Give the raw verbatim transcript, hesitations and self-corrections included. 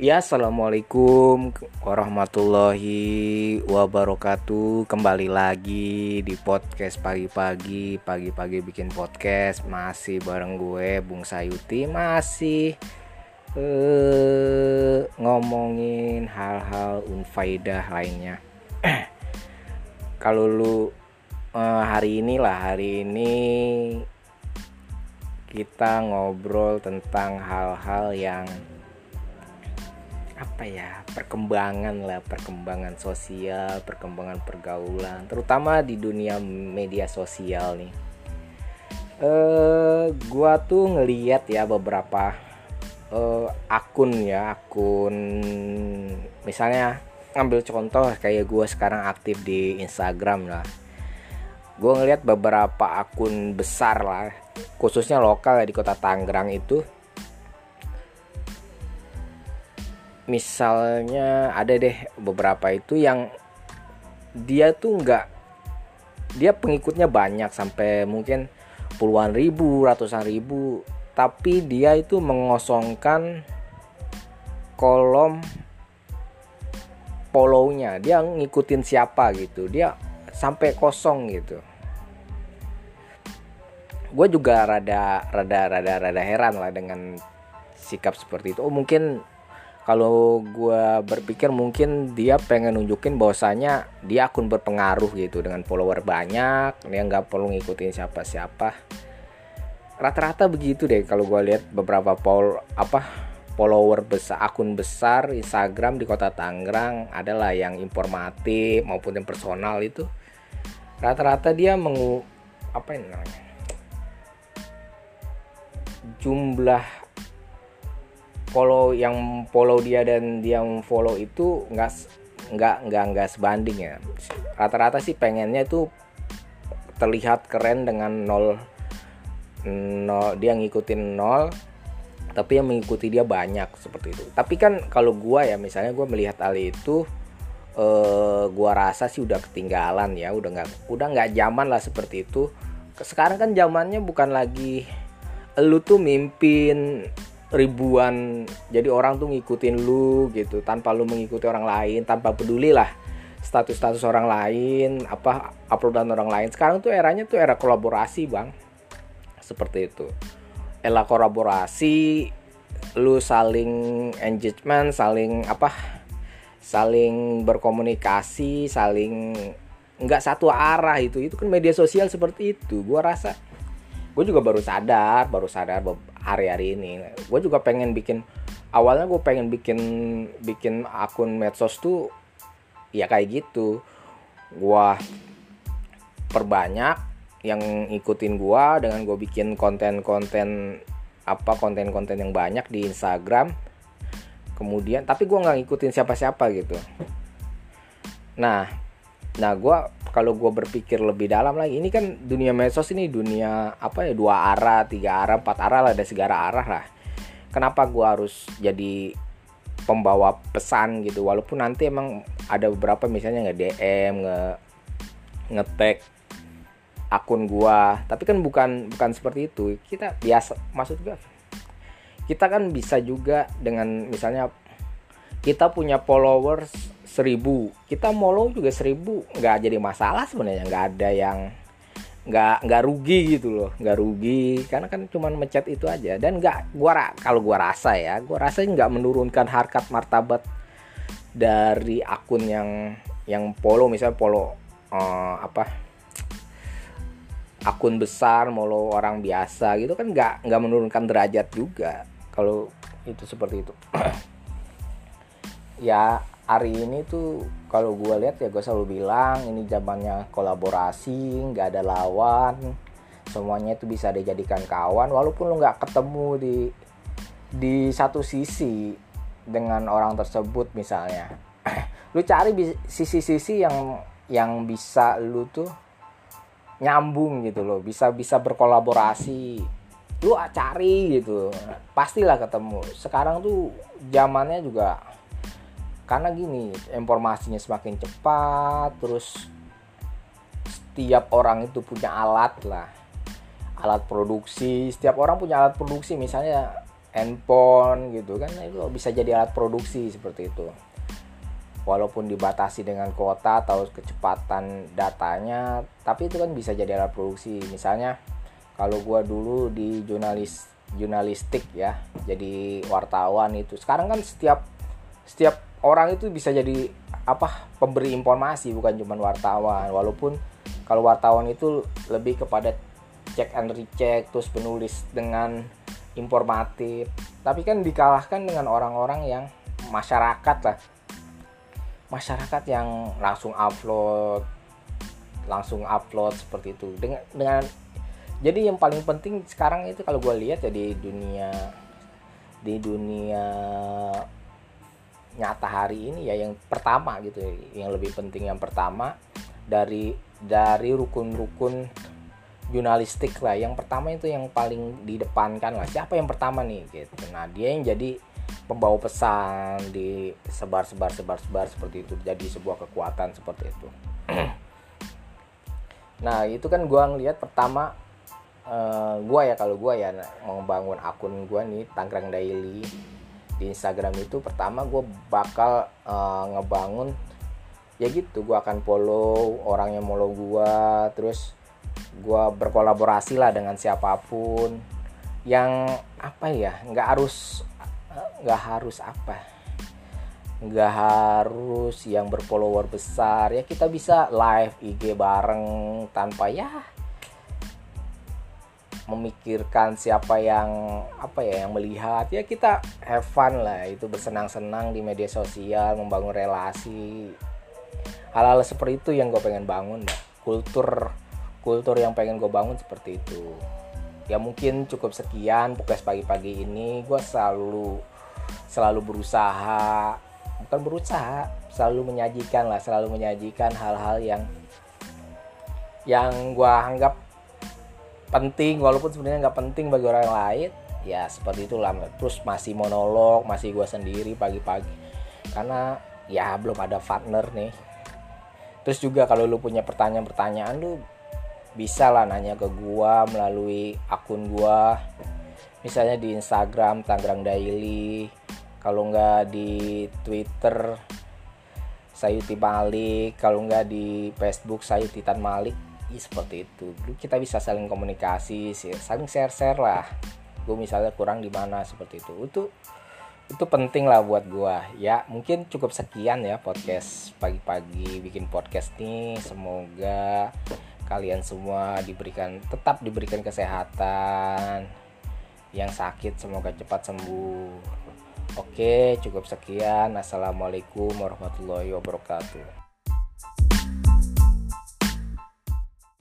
Ya, assalamualaikum warahmatullahi wabarakatuh. Kembali lagi di podcast pagi-pagi, pagi-pagi bikin podcast. Masih bareng gue, Bung Sayuti. Masih uh, ngomongin hal-hal unfaedah lainnya. Kalau lu uh, hari inilah, hari ini kita ngobrol tentang hal-hal yang apa ya, perkembangan lah perkembangan sosial, perkembangan pergaulan, terutama di dunia media sosial nih. Eh gua tuh ngelihat ya beberapa eh, akun ya akun misalnya ngambil contoh kayak gua sekarang aktif di Instagram lah. Gua ngelihat beberapa akun besar lah, khususnya lokal ya, di kota Tangerang itu. Misalnya ada deh beberapa itu yang dia tuh nggak, dia pengikutnya banyak sampai mungkin puluhan ribu, ratusan ribu, tapi dia itu mengosongkan kolom follow-nya. Dia ngikutin siapa gitu, dia sampai kosong gitu. Gue juga rada rada rada rada heran lah dengan sikap seperti itu. Oh, mungkin kalau gue berpikir mungkin dia pengen nunjukin bahwasanya dia akun berpengaruh gitu, dengan follower banyak, dia nggak perlu ngikutin siapa-siapa. Rata-rata begitu deh kalau gue lihat beberapa pol apa follower besar, akun besar Instagram di kota Tangerang, adalah yang informatif maupun yang personal itu. Rata-rata dia mengu apa namanya jumlah follow yang follow dia dan dia follow itu nggak nggak nggak nggak sebanding ya. Rata-rata sih pengennya itu terlihat keren dengan nol, nol dia ngikutin nol, tapi yang mengikuti dia banyak seperti itu. Tapi kan kalau gua ya, misalnya gua melihat Ali itu, eh, gua rasa sih udah ketinggalan ya, udah nggak udah nggak zaman lah seperti itu. Sekarang kan zamannya bukan lagi lu tuh mimpin ribuan, jadi orang tuh ngikutin lu gitu tanpa lu mengikuti orang lain, tanpa peduli lah status-status orang lain, apa uploadan orang lain. Sekarang tuh eranya tuh era kolaborasi, Bang, seperti itu. Era kolaborasi, lu saling engagement, saling apa saling berkomunikasi, saling nggak satu arah. Itu itu kan media sosial seperti itu. Gua rasa gue juga baru sadar, baru sadar hari-hari ini. Gue juga pengen bikin, awalnya gue pengen bikin bikin akun medsos tuh ya kayak gitu. Gue perbanyak yang ngikutin gue dengan gue bikin konten-konten apa konten-konten yang banyak di Instagram. Kemudian tapi gue nggak ngikutin siapa-siapa gitu. Nah, nah gue kalau gue berpikir lebih dalam lagi, ini kan dunia medsos ini dunia apa ya, dua arah, tiga arah, empat arah lah, ada segala arah lah. Kenapa gue harus jadi pembawa pesan gitu, walaupun nanti emang ada beberapa misalnya nge-D M, nge-nge-tag akun gue, tapi kan bukan bukan seperti itu. Kita biasa, maksud gue, kita kan bisa juga dengan misalnya kita punya followers seribu, kita follow juga seribu, nggak jadi masalah sebenarnya, nggak ada yang nggak nggak rugi gitu loh, nggak rugi karena kan cuma mencet itu aja. Dan nggak, gua kalau gua rasa ya, gua rasa nggak menurunkan harkat martabat dari akun yang yang follow, misalnya follow eh, apa akun besar, follow orang biasa gitu kan nggak nggak menurunkan derajat juga kalau itu seperti itu. Ya, hari ini tuh kalau gue lihat ya, gue selalu bilang ini zamannya kolaborasi, nggak ada lawan, semuanya itu bisa dijadikan kawan. Walaupun lo nggak ketemu di di satu sisi dengan orang tersebut misalnya, lo cari sisi-sisi yang yang bisa lo tuh nyambung gitu loh, bisa bisa berkolaborasi, lo cari gitu, pastilah ketemu. Sekarang tuh zamannya juga karena gini, informasinya semakin cepat, terus setiap orang itu punya alat lah, alat produksi, setiap orang punya alat produksi. Misalnya handphone gitu kan, itu bisa jadi alat produksi seperti itu. Walaupun dibatasi dengan kuota atau kecepatan datanya, tapi itu kan bisa jadi alat produksi. Misalnya kalau gua dulu di jurnalis jurnalistik ya, jadi wartawan itu. Sekarang kan setiap setiap orang itu bisa jadi apa? Pemberi informasi, bukan cuma wartawan. Walaupun kalau wartawan itu lebih kepada check and recheck, terus penulis dengan informatif. Tapi kan dikalahkan dengan orang-orang yang masyarakat lah. Masyarakat yang langsung upload langsung upload seperti itu dengan dengan jadi yang paling penting sekarang itu kalau gue lihat ya di dunia di dunia nyata hari ini ya yang pertama gitu ya, yang lebih penting yang pertama dari dari rukun-rukun jurnalistik lah, yang pertama itu yang paling didepankan lah, siapa yang pertama nih gitu. Nah dia yang jadi pembawa pesan, disebar-sebar-sebar-sebar seperti itu, jadi sebuah kekuatan seperti itu. Nah itu kan gue ngelihat pertama uh, gue ya kalau gue ya membangun akun gue nih Tangerang Daily di Instagram itu, pertama gue bakal uh, ngebangun ya gitu, gue akan follow orang yang follow gue, terus gue berkolaborasi lah dengan siapapun yang apa ya, nggak harus nggak harus apa nggak harus yang berfollower besar ya, kita bisa live I G bareng tanpa ya memikirkan siapa yang apa ya yang melihat ya, kita have fun lah itu, bersenang-senang di media sosial, membangun relasi, hal-hal seperti itu yang gue pengen bangun, kultur kultur yang pengen gue bangun seperti itu. Ya mungkin cukup sekian podcast pagi-pagi ini. Gue selalu selalu berusaha bukan berusaha selalu menyajikan lah selalu menyajikan hal-hal yang yang gue anggap penting, walaupun sebenarnya nggak penting bagi orang lain ya, seperti itulah. Terus masih monolog, masih gue sendiri pagi-pagi karena ya belum ada partner nih. Terus juga kalau lu punya pertanyaan-pertanyaan lu bisa lah nanya ke gua melalui akun gua, misalnya di Instagram Tangerang Daily, kalau nggak di Twitter Sayuti Malik, kalau nggak di Facebook Sayuti Tan Malik, ya, seperti itu. Kita bisa saling komunikasi, saling share-share lah. Gua misalnya kurang di mana seperti itu. Itu itu penting lah buat gua. Ya mungkin cukup sekian ya podcast pagi-pagi bikin podcast nih. Semoga kalian semua diberikan tetap diberikan kesehatan, yang sakit semoga cepat sembuh. Oke, cukup sekian. Assalamualaikum warahmatullahi wabarakatuh.